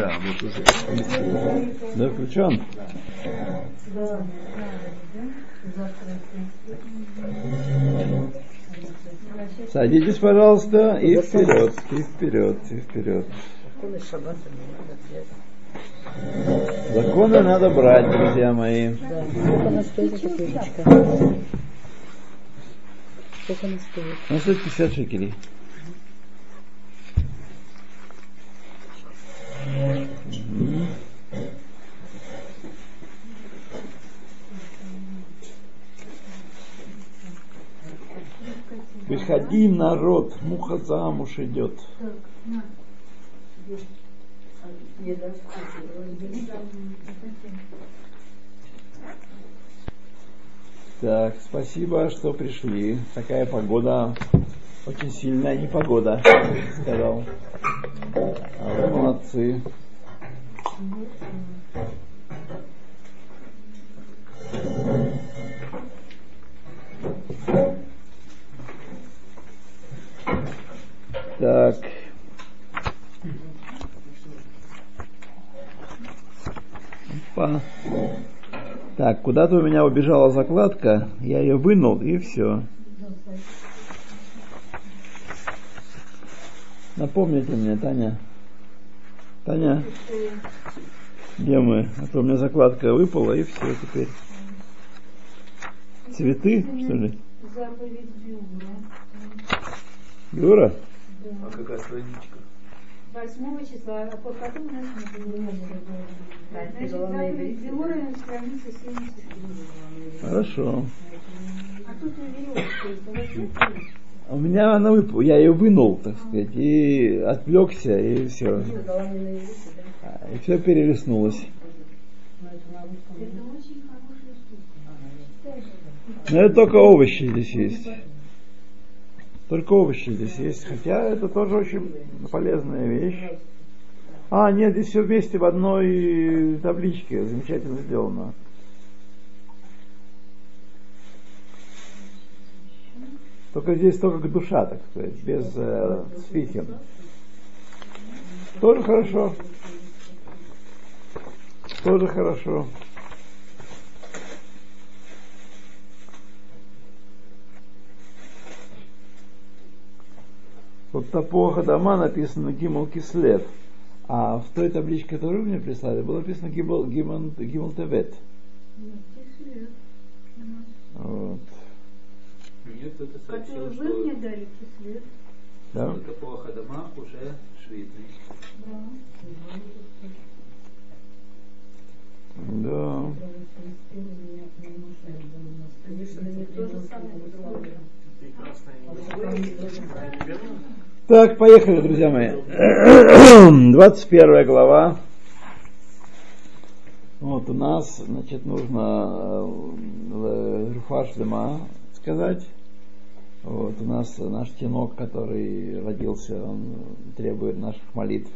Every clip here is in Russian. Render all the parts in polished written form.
Да, вот уже. Да, включен? Садитесь, пожалуйста, и вперед, и вперед, и вперед. Законы надо брать, друзья мои. Сколько она стоит? Она стоит 50 шекелей. Выходи, народ, муха замуж идет. Так, спасибо, что пришли. Такая погода, очень сильная непогода, сказал. А вы молодцы. Так. Опа. Так, куда-то у меня убежала закладка, я ее вынул и все. Напомните мне, Таня. Таня, где мы? А то у меня закладка выпала и все теперь. Цветы, что ли? Заповедь Биура. Биура? Да. А какая страничка? 8 числа, а потом у нас не было. Заповедь Биура на странице 74. Хорошо. А тут веревочка есть. У меня она выпала, я ее вынул, так сказать, и отвлекся, и все. И все перелистнулось. Но это только овощи здесь есть. Только овощи здесь есть, хотя это тоже очень полезная вещь. А, нет, здесь все вместе в одной табличке, замечательно сделано. Только здесь только душа, так сказать, без сфихин. Тоже хорошо. Тоже хорошо. Вот Тапоха Дома написано Гимл Кислет. А в той табличке, которую мне прислали, было написано Гимл Тевет. Вот. Нет, это сообщило, вы что... Вы мне дарите след. Да. Это плохо, дома уже швидный. Да. Так, поехали, друзья мои. 21 глава. Вот у нас, значит, нужно Руфаш Дома сказать. Вот у нас наш тинок, который родился, он требует наших молитв.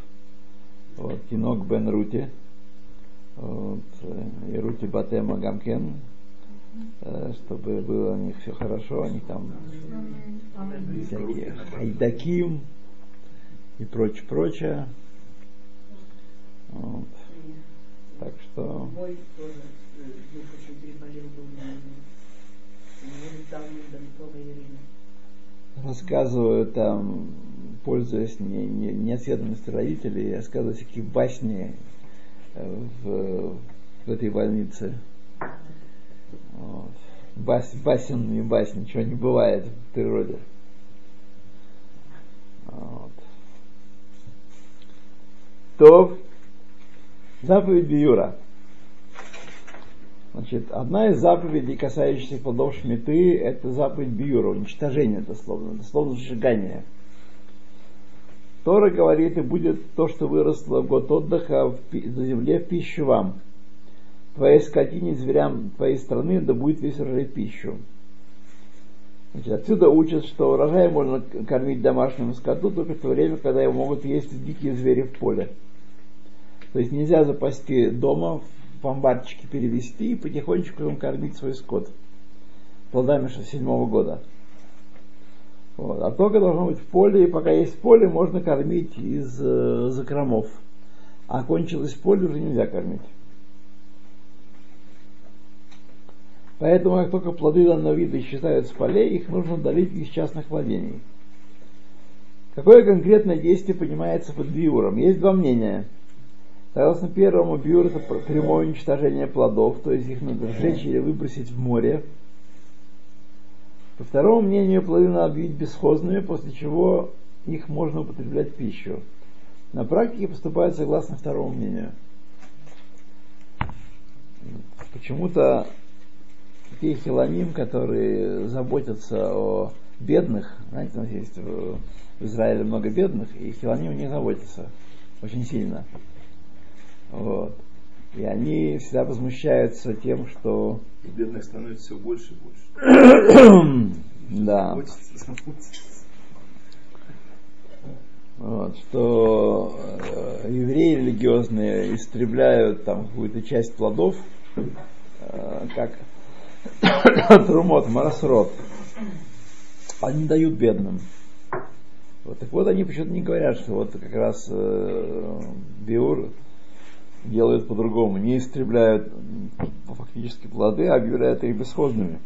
Вот, тинок Бен Рути. Вот, и Рути Батема Гамкен. Чтобы было у них все хорошо, они там всякие хайдаким и прочее. Вот. Так что... Рассказываю там, пользуясь неосведомленностью родителей, я рассказываю всякие басни в этой больнице. Вот. Басен и басни, ничего не бывает в природе. Вот. То заповедь Биура. Значит, одна из заповедей, касающихся плодов шмиты, это заповедь Биура, уничтожение дословно сжигание. Тора говорит, и будет то, что выросло в год отдыха на земле в пищу вам. Твоей скотине и зверям твоей страны, да будет весь урожай пищу. Значит, отсюда учат, что урожай можно кормить домашнему скоту только в то время, когда его могут есть дикие звери в поле. То есть нельзя запасти дома, в амбарчики перевести и потихонечку им кормить свой скот плодами 67-го года. Вот. А только должно быть в поле, и пока есть поле, можно кормить из закромов. а кончилось поле, уже нельзя кормить. Поэтому, как только плоды данного вида исчезают с полей, их нужно удалить из частных владений. Какое конкретное действие понимается под биуром? Есть два мнения. Согласно первому, биур — это прямое уничтожение плодов, то есть их надо сжечь или выбросить в море. По второму мнению, плоды надо объявить бесхозными, после чего их можно употреблять в пищу. На практике поступают согласно второму мнению. Почему-то те хилоним, которые заботятся о бедных, знаете, у нас есть в Израиле много бедных, и хилоним не заботятся очень сильно. Вот. И они всегда возмущаются тем, что... И бедных становится все больше и больше. Да. Вот, что евреи религиозные истребляют там какую-то часть плодов, как трумот, марасрот. Они дают бедным. Вот, так вот, они почему-то не говорят, что вот как раз биур делают по-другому. Не истребляют фактически плоды, а объявляют их бесхозными.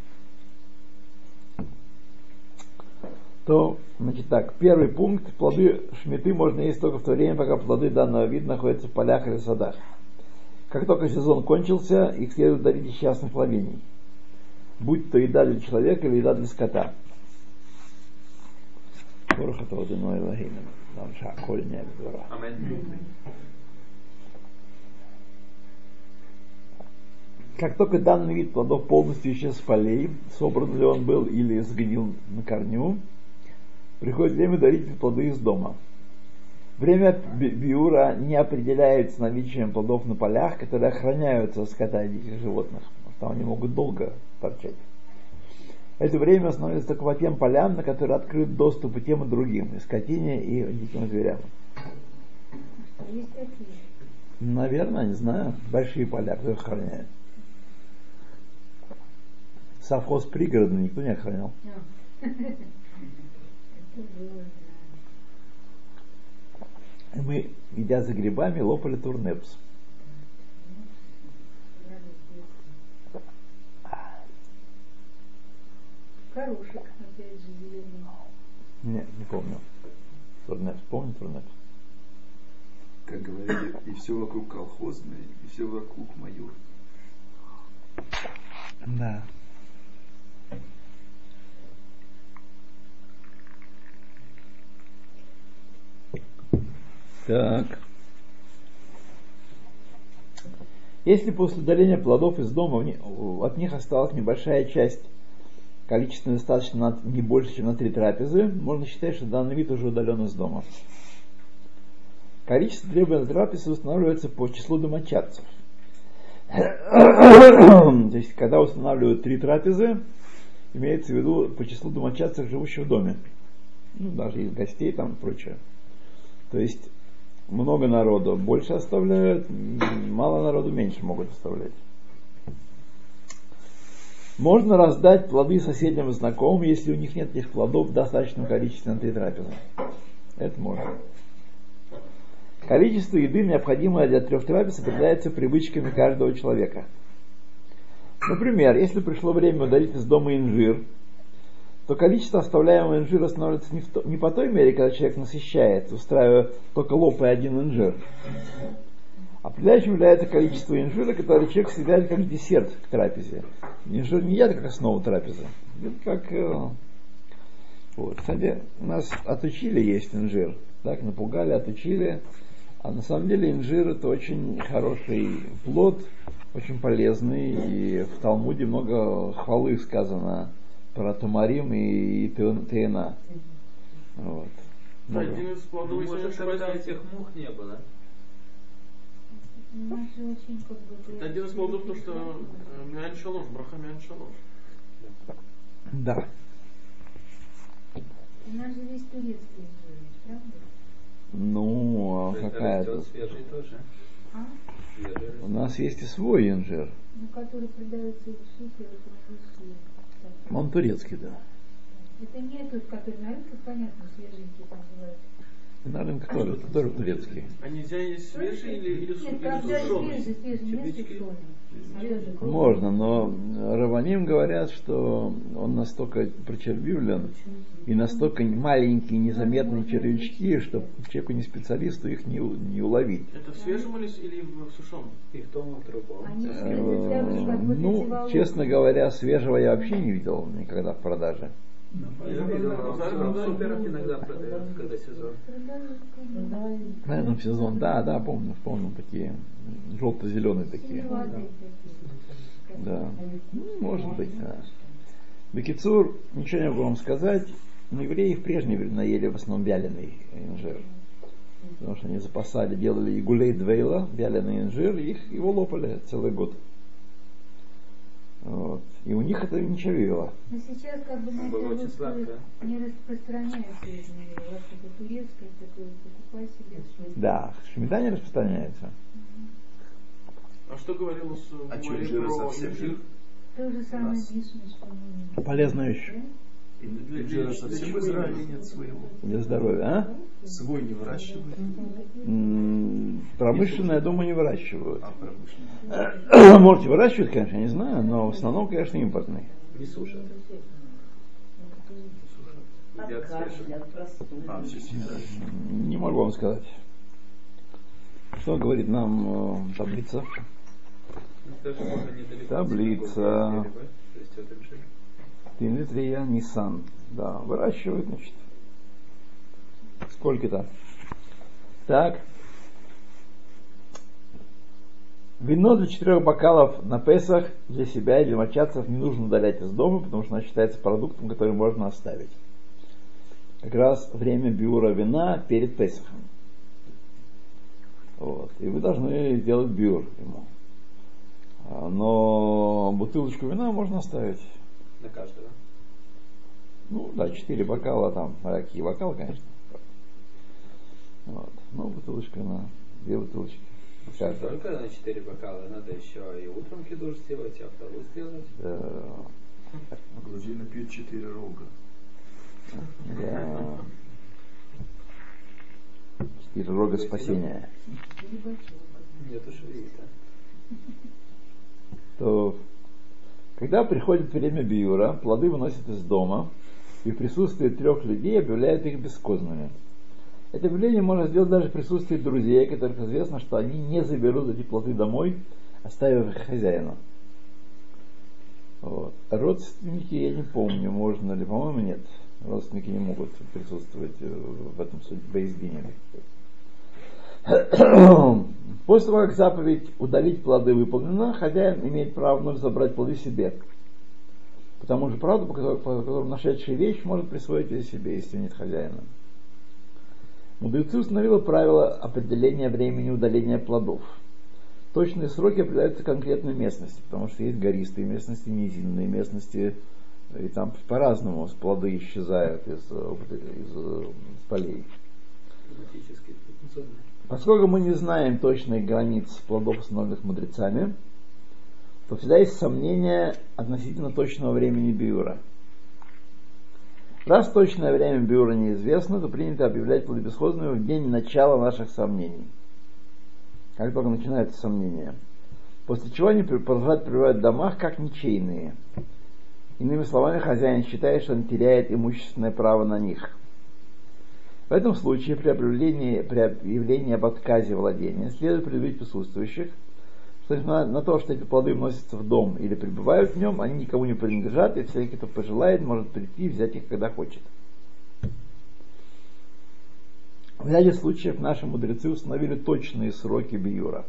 То, значит так, первый пункт. Плоды шмиты можно есть только в то время, пока плоды данного вида находятся в полях или садах. Как только сезон кончился, их следует дарить из частных владений. Будь то еда для человека или еда для скота. Как только данный вид плодов полностью исчез с полей, собран ли он был или сгнил на корню, приходит время дарить плоды из дома. Время биура не определяется наличием плодов на полях, которые охраняются от скота и диких животных. Там они могут долго торчать. Это время становится только по тем полям, на которые открыт доступ и тем и другим, и скотине, и диким зверям. Есть такие? Наверное, не знаю. Большие поля, кто их охраняет? Совхоз пригородный никто не охранял. И мы, идя за грибами, лопали турнепс. Корошек, опять же, зеленый. Нет, не помню. Турнепс, помню турнепс. Как говорили, и все вокруг колхозное, и все вокруг майор. Да. Так. Если после удаления плодов из дома от них осталась небольшая часть, количественно достаточно не больше, чем на 3 трапезы, можно считать, что данный вид уже удален из дома. Количество требуемых трапез устанавливается по числу домочадцев. То есть, когда устанавливают 3 трапезы, имеется в виду по числу домочадцев, живущих в доме. Ну, даже из гостей там и прочее. То есть, много народу больше оставляют, мало народу меньше могут оставлять. Можно раздать плоды соседям и знакомым, если у них нет этих плодов в достаточном количестве на 3 трапезы. Это можно. Количество еды, необходимое для 3 трапез, определяется привычками каждого человека. Например, если пришло время удалить из дома инжир, то количество оставляемого инжира становится не по той мере, когда человек насыщается, устраивая только лопая один инжир. Определяющим является количество инжира, которое человек съедает как десерт к трапезе. Инжир не едят как основу трапезы. Это как... Вот. Кстати, нас отучили есть инжир. Так, напугали, отучили. А на самом деле инжир — это очень хороший плод, очень полезный. И в Талмуде много хвалы сказано про тамарим и тена. Вот. Да, один из плодов, чтобы там этих мух не было. Это один из плодов, то что мян шалош, браха мян шалош. Да. У нас же есть турецкий инжир, правда? Ну, а какая-то... Свежий тоже. А? Свежий. У нас есть и свой инжир. Ну, который продается в супе, в... Он турецкий, да. Это не тот, который на рынке, понятно, свеженький называют. Нарынка тоже турецкий. А нельзя есть свежий или сушеный? Можно, но равваним говорят, что он настолько прочервивлен и настолько маленькие, незаметные червячки, что человеку не специалисту их не уловить. Это в свежем или в сушеном? И в том, и в другом. Ну, честно говоря, свежего я вообще не видел никогда в продаже. Наверное, в сезон, да, помню, такие желто-зеленые такие. Да, может быть, да. Бекицур, ничего не могу вам сказать. Но евреи в прежние времена ели в основном вяленый инжир, потому что они запасали, делали игулей двейла, вяленый инжир, и его лопали целый год. Вот. И у них это не червило. Но сейчас как бы не распространяется измерение. У вас это турецкое, такое покупай себе. Да, шмида не распространяется. Угу. А что говорилось о инжире совсем? То же самое единственное, что полезная вещь. И инжира совсем в Израиле нет своего. Для здоровья, а? Свой не выращивают. Промышленное, я думаю, не выращивают. А промышленное? Можете выращивать, конечно, я не знаю, но в основном, конечно, импортный. Не сушат. Не могу вам сказать. Что говорит нам таблица? Таблица. Тинлитрия Ниссан. Да, выращивают, значит. Сколько-то. Так. Вино для 4 бокалов на Песах для себя и для мачадцев не нужно удалять из дома, потому что оно считается продуктом, который можно оставить. Как раз время биура вина перед Песахом. Вот. И вы должны сделать биур ему. Но бутылочку вина можно оставить. На каждого? Ну, да, 4 бокала там, какие бокалы, конечно. Вот. Ну, бутылочка на 2 бутылочки. Не только на 4 бокала, надо еще и утром хидуш сделать, и вторую сделать. Да. Грузины пьют 4 рога. Да. 4 рога спасения. Нет уж вида. То... Когда приходит время биура, плоды выносят из дома и в присутствии 3 людей объявляют их бескозными. Это объявление можно сделать даже в присутствии друзей, которых известно, что они не заберут эти плоды домой, оставив их хозяину. Вот. Родственники, я не помню, можно ли, по-моему, нет. Родственники не могут присутствовать в этом бейс-дине. После того, как заповедь удалить плоды выполнена, хозяин имеет право вновь забрать плоды себе. Потому что правду, по которому нашедшая вещь может присвоить ее себе, если нет хозяина. Мудрецы установили правило определения времени удаления плодов. Точные сроки определяются конкретной местности, потому что есть гористые местности, низинные местности, и там по-разному плоды исчезают из полей. Поскольку мы не знаем точных границ плодов, установленных мудрецами, то всегда есть сомнения относительно точного времени биура. Раз точное время биура неизвестно, то принято объявлять плоды бесхозными в день начала наших сомнений. Как только начинаются сомнения. После чего они продолжают пребывать в домах как ничейные. Иными словами, хозяин считает, что он теряет имущественное право на них. В этом случае при объявлении об отказе владения следует предупредить присутствующих, что несмотря на то, что эти плоды вносятся в дом или пребывают в нем, они никому не принадлежат, и всякий, кто пожелает, может прийти и взять их, когда хочет. В ряде случаев наши мудрецы установили точные сроки биура.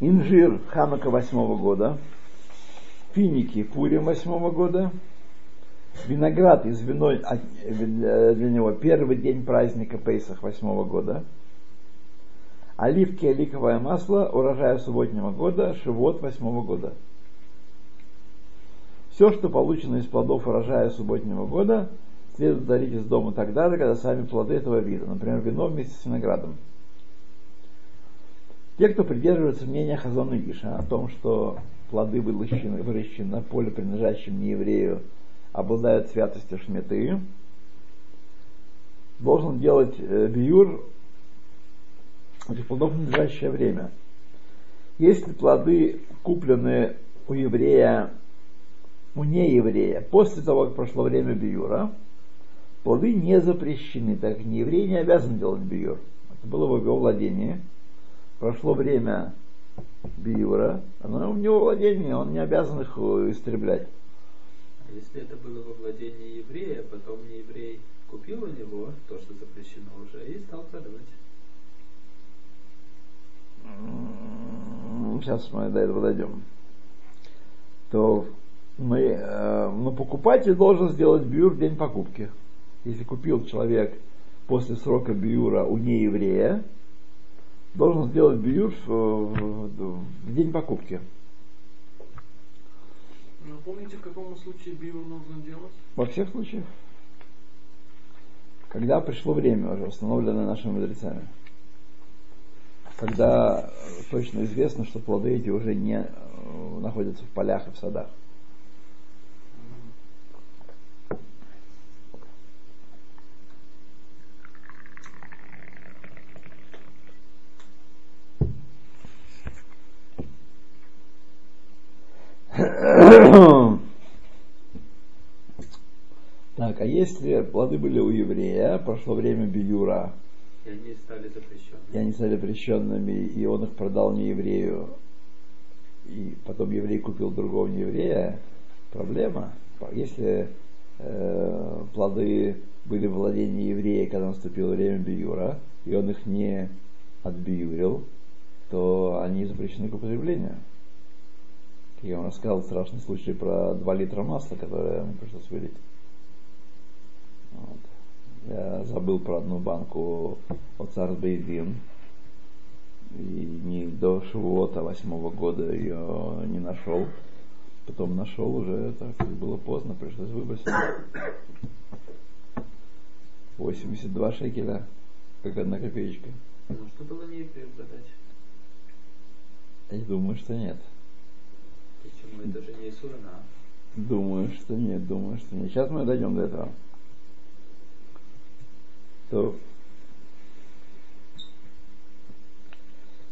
Инжир Ханука 8 года, финики Пурим 8 года, виноград из виной для него первый день праздника Пейсах 8 года, оливки и оливковое масло урожая субботнего года, Шивот 8 года. Все, что получено из плодов урожая субботнего года, следует удалить из дома тогда же, когда сами плоды этого вида, например, вино вместе с виноградом. Те, кто придерживается мнения Хазон Иша о том, что плоды выращены на поле, принадлежащем нееврею, обладают святостью шметы, должен делать биюр этих плодов в надлежащее время. Если плоды куплены у еврея, у нееврея, после того, как прошло время биюра, плоды не запрещены, так как нееврей не обязан делать биюр. Это было в его владении. Прошло время биюра, оно у него владение, он не обязан их истреблять. А если это было во владении еврея, потом нееврей купил у него то, что запрещено уже, и стал продавать? Сейчас мы до этого дойдем. То мы, но покупатель должен сделать биюр в день покупки. Если купил человек после срока биюра у нееврея, должен сделать биюр в день покупки. Ну, помните, в каком случае биюр нужно делать? Во всех случаях. Когда пришло время уже, установленное нашими мудрецами. Когда точно известно, что плоды эти уже не находятся в полях и в садах. Так, а если плоды были у еврея, прошло время биюра, и они стали запрещенными. И они стали запрещенными, и он их продал не еврею, и потом еврей купил другого не еврея, проблема. Если плоды были в владении еврея, когда наступило время биюра, и он их не отбиюрил, то они запрещены к употреблению. Я вам рассказал страшный случай про 2 литра масла, которое мне пришлось вылить. Вот. Я забыл про одну банку от Царс Бейдин. И не до Шивота 8-го года ее не нашел. Потом нашел уже, так было поздно, пришлось выбросить. 82 шекеля, как 1 копеечка. Ну что было не продать? Я думаю, что нет. Почему? Это же не Исурана. Думаю, что нет. Сейчас мы дойдем до этого. То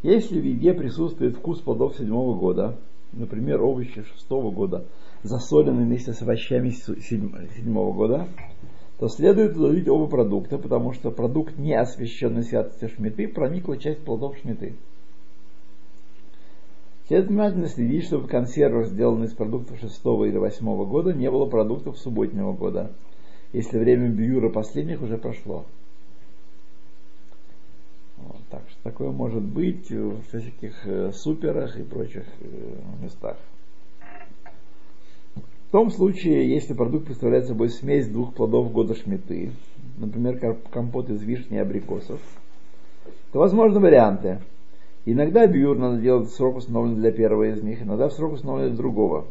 если в еде присутствует вкус плодов 7-го года, например, овощи 6-го года, засоленные вместе с овощами 7-го года, то следует удалить оба продукта, потому что продукт, не освященный святостью шмиты, проникла часть плодов шмиты. Следует внимательно следить, чтобы в консервах, сделанных из продуктов 6-го или 8-го года, не было продуктов субботнего года, если время биюра последних уже прошло. Вот, так что такое может быть в всяких суперах и прочих местах. В том случае, если продукт представляет собой смесь 2 плодов года шмиты, например, компот из вишни и абрикосов, то возможны варианты. Иногда биюр надо делать в срок, установленный для первого из них, иногда в срок, установленный для другого,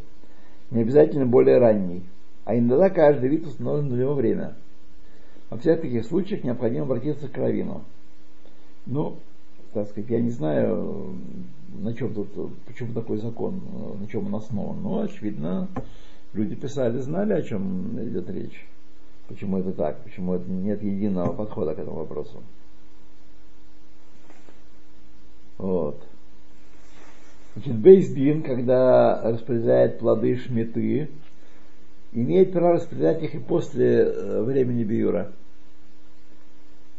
не обязательно более ранний, а иногда каждый вид установлен для его время. Во всех таких случаях необходимо обратиться к раввину. Ну, так сказать, я не знаю, на чем тут, почему такой закон, на чем он основан, но, очевидно, люди писали, знали, о чем идет речь, почему это так, почему это нет единого подхода к этому вопросу. Вот. Значит, бейс-дин, когда распределяет плоды шмиты, имеет право распределять их и после времени биюра.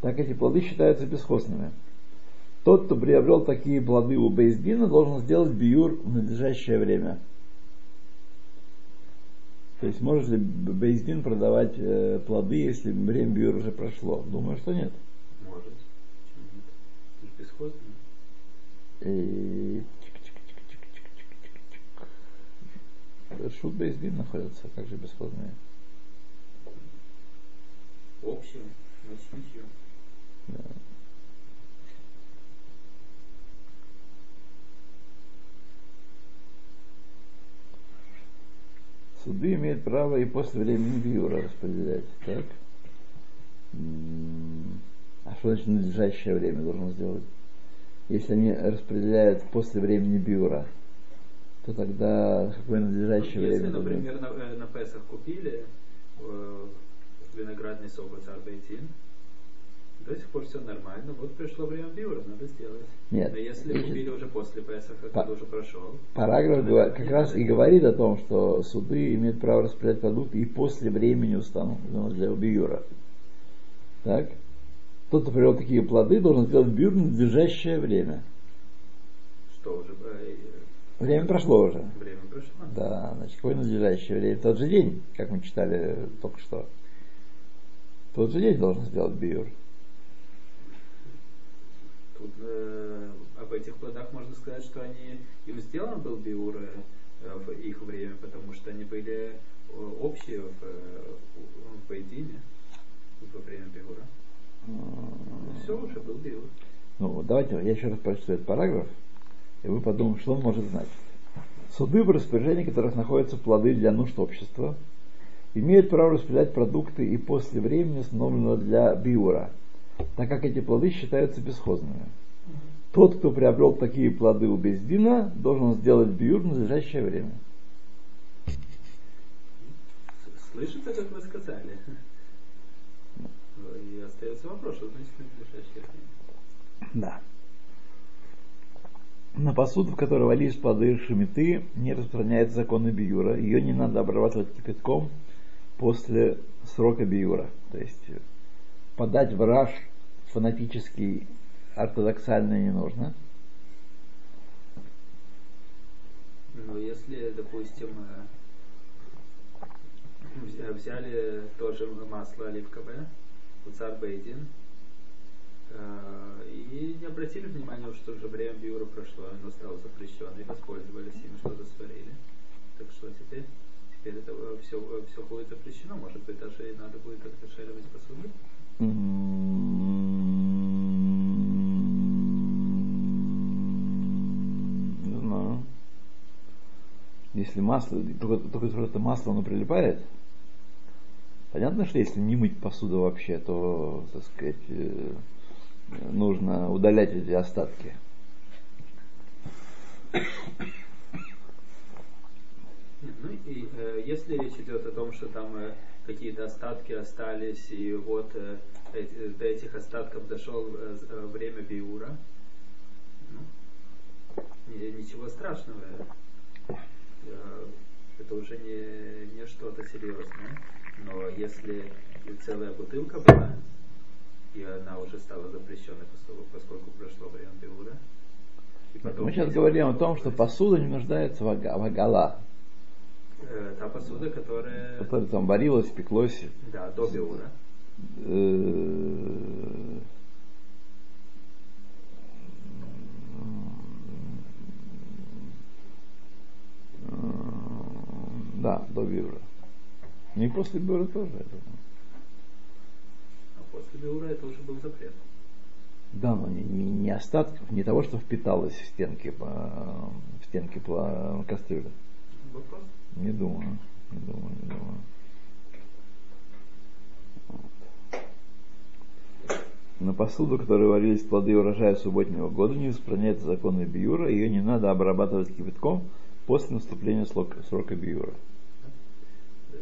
Так эти плоды считаются бесхозными. Тот, кто приобрел такие плоды у бейс-дина, должен сделать биюр в надлежащее время. То есть может ли бейс-дин продавать плоды, если время биюра уже прошло? Думаю, что нет. Может. Почему нет? Это бесхозно. Шут бейсдин находится, как же бесхозные. Общим, носичью. Да. Суды имеют право и после времени биюра распределять, так? А что значит надлежащее время должен сделать? Если они распределяют после времени биюра, то тогда какое надлежащее время? Если, например, на Песах купили виноградный сок от Царбейтин, До сих пор все нормально, вот пришло время биура, надо сделать. Нет. Но если убили уже после Песаха, когда уже прошел. Параграф как раз и говорит о том, что суды имеют право распределять продукты и после времени установленного для биура. Так? Тот, кто привел такие плоды, должен сделать биур в надлежащее время. Что уже? Время прошло уже. Время прошло. Да, значит, какое надлежащее время? Тот же день, как мы читали только что. Тот же день должен сделать биур. Тут, об этих плодах можно сказать, что они, им сделан был биур в их время, потому что они были общие в поедине во время биура. Все уже был биур. Ну, давайте я еще раз прочитаю этот параграф, и вы подумаете, что он может значить. Суды, в распоряжении которых находятся плоды для нужд общества, имеют право распределять продукты и после времени, установленного для биура, так как эти плоды считаются бесхозными. Тот, кто приобрел такие плоды у бездина, должен сделать биур в надлежащее время. Слышится, как вы сказали? И остается вопрос, что значит надлежащее время. Да. На посуду, в которой валились плоды шемиты, не распространяется законы биура. Ее не надо обрабатывать кипятком после срока биура. То есть подать в раж фанатический, ортодоксальный не нужно. Ну, если, допустим, взяли тоже масло оливковое, уцар бейдин, и не обратили внимания, что уже время биура прошло, оно стало запрещено, и воспользовались им, что-то сварили. Так что теперь? Теперь это все будет запрещено, может быть, даже и надо будет откошеривать посуду? Не знаю. Если масло, только это масло, оно прилипает. Понятно, что если не мыть посуду вообще, то, так сказать, нужно удалять эти остатки. Ну и если речь идет о том, что там какие-то остатки остались, и вот до этих остатков дошел время биура, ну, ничего страшного. Это уже не что-то серьезное. Но если целая бутылка была, и она уже стала запрещенной, поскольку прошло время биура. Мы сейчас говорим о том, что посуда не нуждается в агала. Та посуда, которая там варилась, пеклась. Да, до биура. Да, до биура. Не после биура тоже, я думаю. А после биура это уже был запрет. Да, но не остатков, не того, что впиталось в стенки кастрюли. Вопрос? Не думаю. На посуду, в которой варились плоды урожая субботнего года, не распространяется законы биура, ее не надо обрабатывать кипятком после наступления срока биура.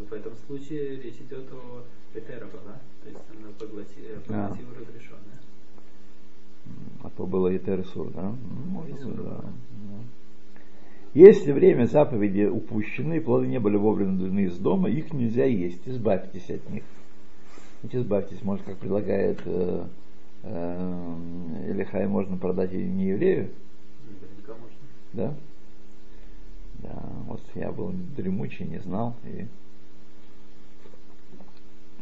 В этом случае речь идет о этероба, да? То есть она поглотила разрешенная. А то было этеросур, да? Можно. Если время заповеди упущены, плоды не были вовремя удалены из дома, их нельзя есть, избавьтесь от них. Ведь избавьтесь, может, как предлагает Элихай, можно продать и не еврею? Наверняка можно. Да? Да, вот я был дремучий, не знал, и...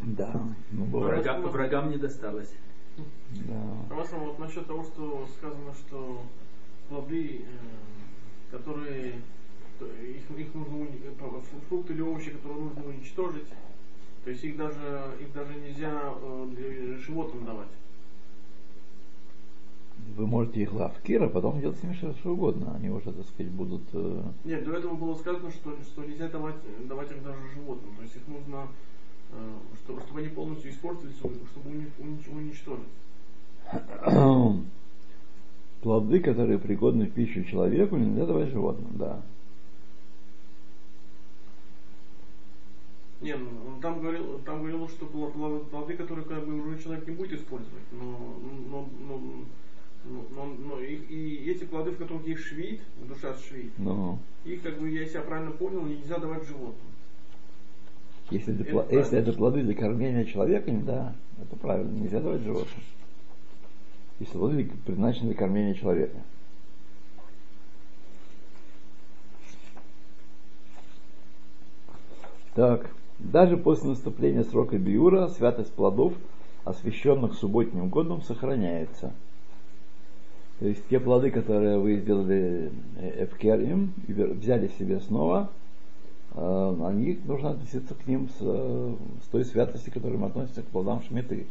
Да. Врагам не досталось. Да. А вот насчет того, что сказано, что плоды, которые их нужно, фрукты или овощи, которые нужно уничтожить, то есть их даже нельзя животным давать. Вы можете их лавкир, а потом делать с ними что угодно. Они уже, так сказать, будут... Нет, до этого было сказано, что нельзя давать их даже животным. То есть их нужно, чтобы они полностью испортились, чтобы уничтожить. Плоды, которые пригодны в пищу человеку, нельзя давать животным, да. Не, ну, там говорилось, что плоды, которые как бы уже человек не будет использовать, но и эти плоды, в которых есть швид, душа швид, их, как бы, я себя правильно понял, нельзя давать животным. Если это, если это плоды для кормления человека, да, это правильно, нельзя давать животным. Если плоды предназначены для кормления человека. Так, даже после наступления срока биура святость плодов, освященных субботним годом, сохраняется. То есть те плоды, которые вы сделали эфкерим, взяли себе снова, они нужно относиться к ним с той святостью, которым относятся к плодам шмиты.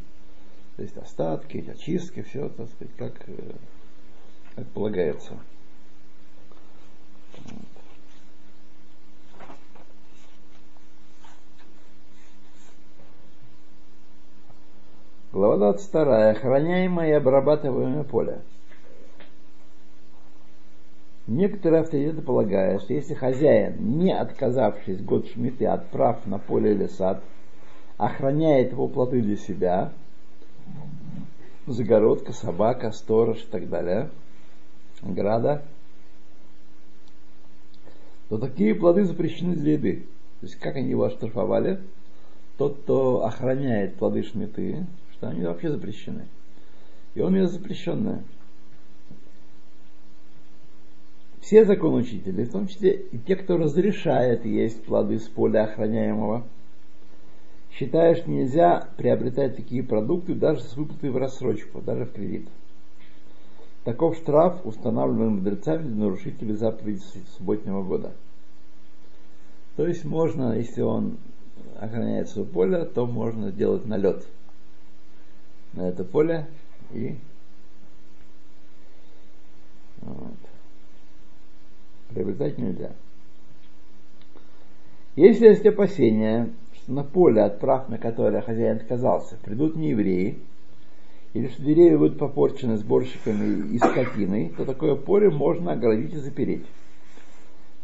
То есть остатки, очистки, все, так сказать, как полагается. Глава 22. Охраняемое и обрабатываемое поле. Некоторые авторитеты полагают, что если хозяин, не отказавшись год шмиты от прав на поле или сад, охраняет его плоды для себя, загородка, собака, сторож и так далее, ограда, то такие плоды запрещены для еды. То есть как они его оштрафовали? Тот, кто охраняет плоды шмиты, что они вообще запрещены. И он ест запрещенное. Все законоучители, в том числе и те, кто разрешает есть плоды с поля охраняемого, считают, что нельзя приобретать такие продукты даже с выплатой в рассрочку, даже в кредит. Таков штраф, устанавливаемый мудрецами для нарушителей заповеди субботнего года. То есть можно, если он охраняет свое поле, то можно делать налет на это поле и... Приобретать нельзя. Если есть опасения, что на поле, от прав на которое хозяин отказался, придут неевреи, или что деревья будут попорчены сборщиками и скотиной, то такое поле можно оградить и запереть.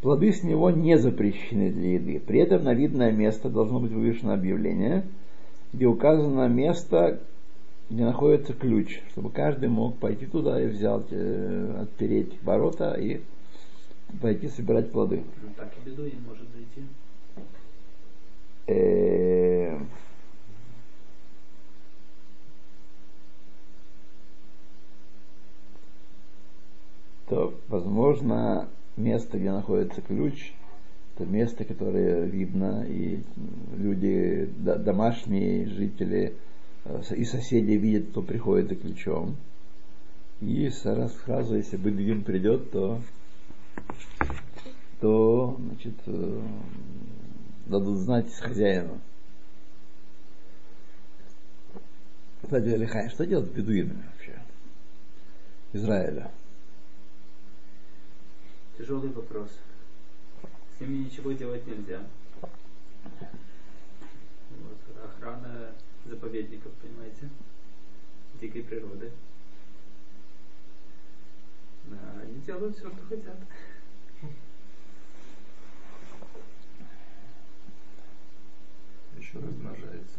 Плоды с него не запрещены для еды. При этом на видное место должно быть вывешено объявление, где указано место, где находится ключ, чтобы каждый мог пойти туда и взять, отпереть ворота и пойти собирать плоды. Ну, так и бедуин может зайти. То, возможно, место, где находится ключ, это место, которое видно, и люди, домашние жители и соседи видят, кто приходит за ключом. И сразу, если бедуин придет, то значит, дадут знать хозяину. Кстати, Алихай, что делать с бедуинами вообще? Израиля. Тяжелый вопрос. С ними ничего делать нельзя. Вот. Охрана заповедников, понимаете? Дикой природы. Да, они делают все, что хотят. Еще размножается.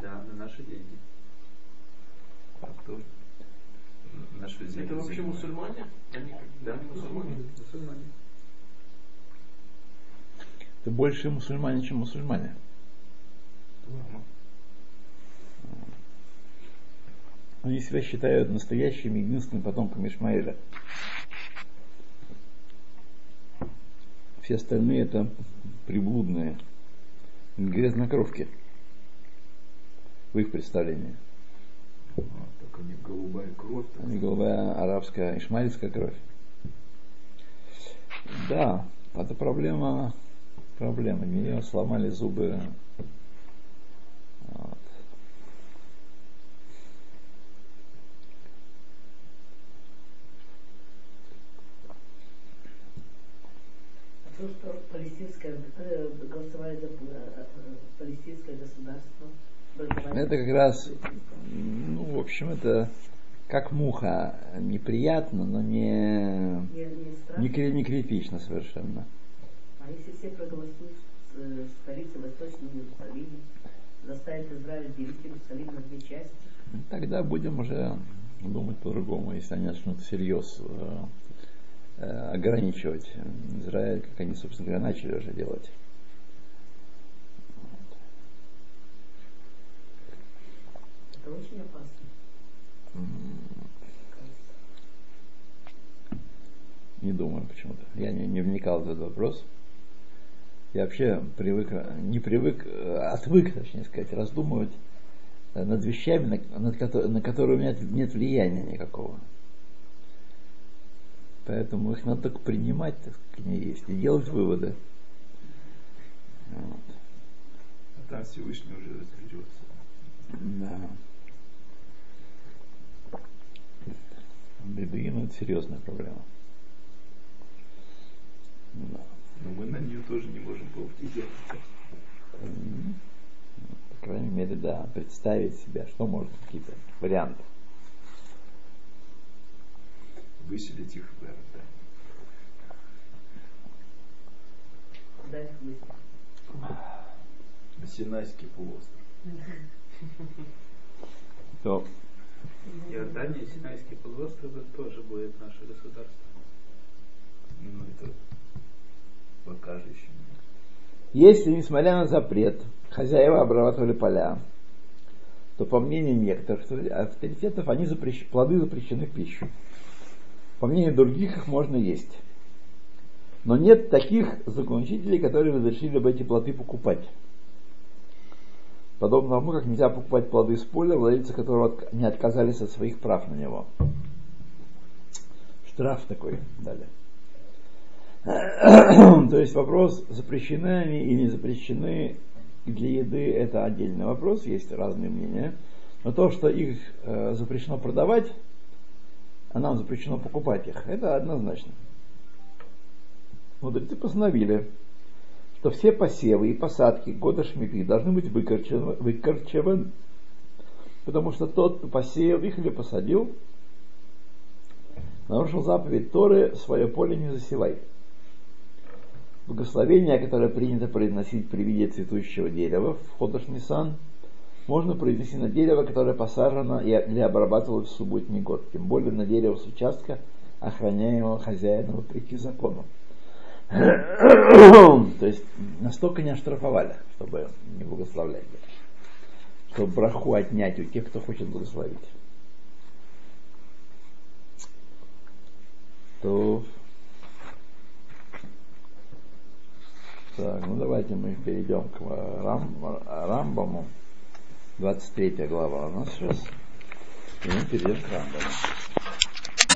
Да, на наши деньги. Кто? Наши земли. Это вообще мусульмане? Они, да, мусульмане. Это больше мусульмане, чем мусульмане. Они себя считают настоящими, единственными потомками Ишмаэля. Все остальные это приблудные грязнокровки. В их представлении. Так они голубая кровь. Они голубая арабская, ишмаэльская кровь. Да, это проблема. Проблема. Мне сломали зубы. То, что палестинское, голосовали за палестинское государство. Это как раз, ну, в общем, это как муха. Неприятно, но не критично совершенно. А если все проголосуют столицы Восточной Иерусалима, заставит Израиль делить Иерусалим на две части. Тогда будем уже думать по-другому, если они начнут всерьез ограничивать Израиль, как они, собственно говоря, начали уже делать. Это очень опасно. Не думаю почему-то. Я не вникал в этот вопрос. Я вообще отвык, раздумывать над вещами, на которые у меня нет влияния никакого. Поэтому их надо только принимать, так как они есть, и делать выводы. Вот. А там Всевышний уже разберется. Да. Бедуин — это серьезная проблема. Да. Но мы на нее тоже не можем повлиять. По крайней мере, да, представить себя, что может, какие-то варианты. Выселить их в города. Куда их выселить? На Синайский полуостров. Кто? Иордания, Синайский полуостров, это тоже будет наше государство. Ну, это пока же еще нет. Если, несмотря на запрет, хозяева обрабатывали поля, то, по мнению некоторых авторитетов, плоды запрещены в пищу. По мнению других, их можно есть. Но нет таких закончителей, которые разрешили бы эти плоды покупать. Подобно тому, как нельзя покупать плоды с поля, владельцы которого не отказались от своих прав на него. Штраф такой дали. То есть вопрос, запрещены они или не запрещены для еды, это отдельный вопрос, есть разные мнения. Но то, что их запрещено продавать, а нам запрещено покупать их, это однозначно. Мудрецы постановили, что все посевы и посадки года шмиты должны быть выкорчеваны, потому что тот, кто посеял их или посадил, нарушил заповедь Торы: свое поле не засевай. Благословение, которое принято произносить при виде цветущего дерева в Ходаш Нисан, можно произнести на дерево, которое посажено или обрабатывалось в субботний год, тем более на дерево с участка, охраняемого хозяина вопреки закону. То есть настолько не оштрафовали, чтобы не благословлять, чтобы браху отнять у тех, кто хочет благословить. Так, ну давайте мы перейдем к Рамбаму, 23 глава у нас сейчас, и мы перейдем к Рамбаму.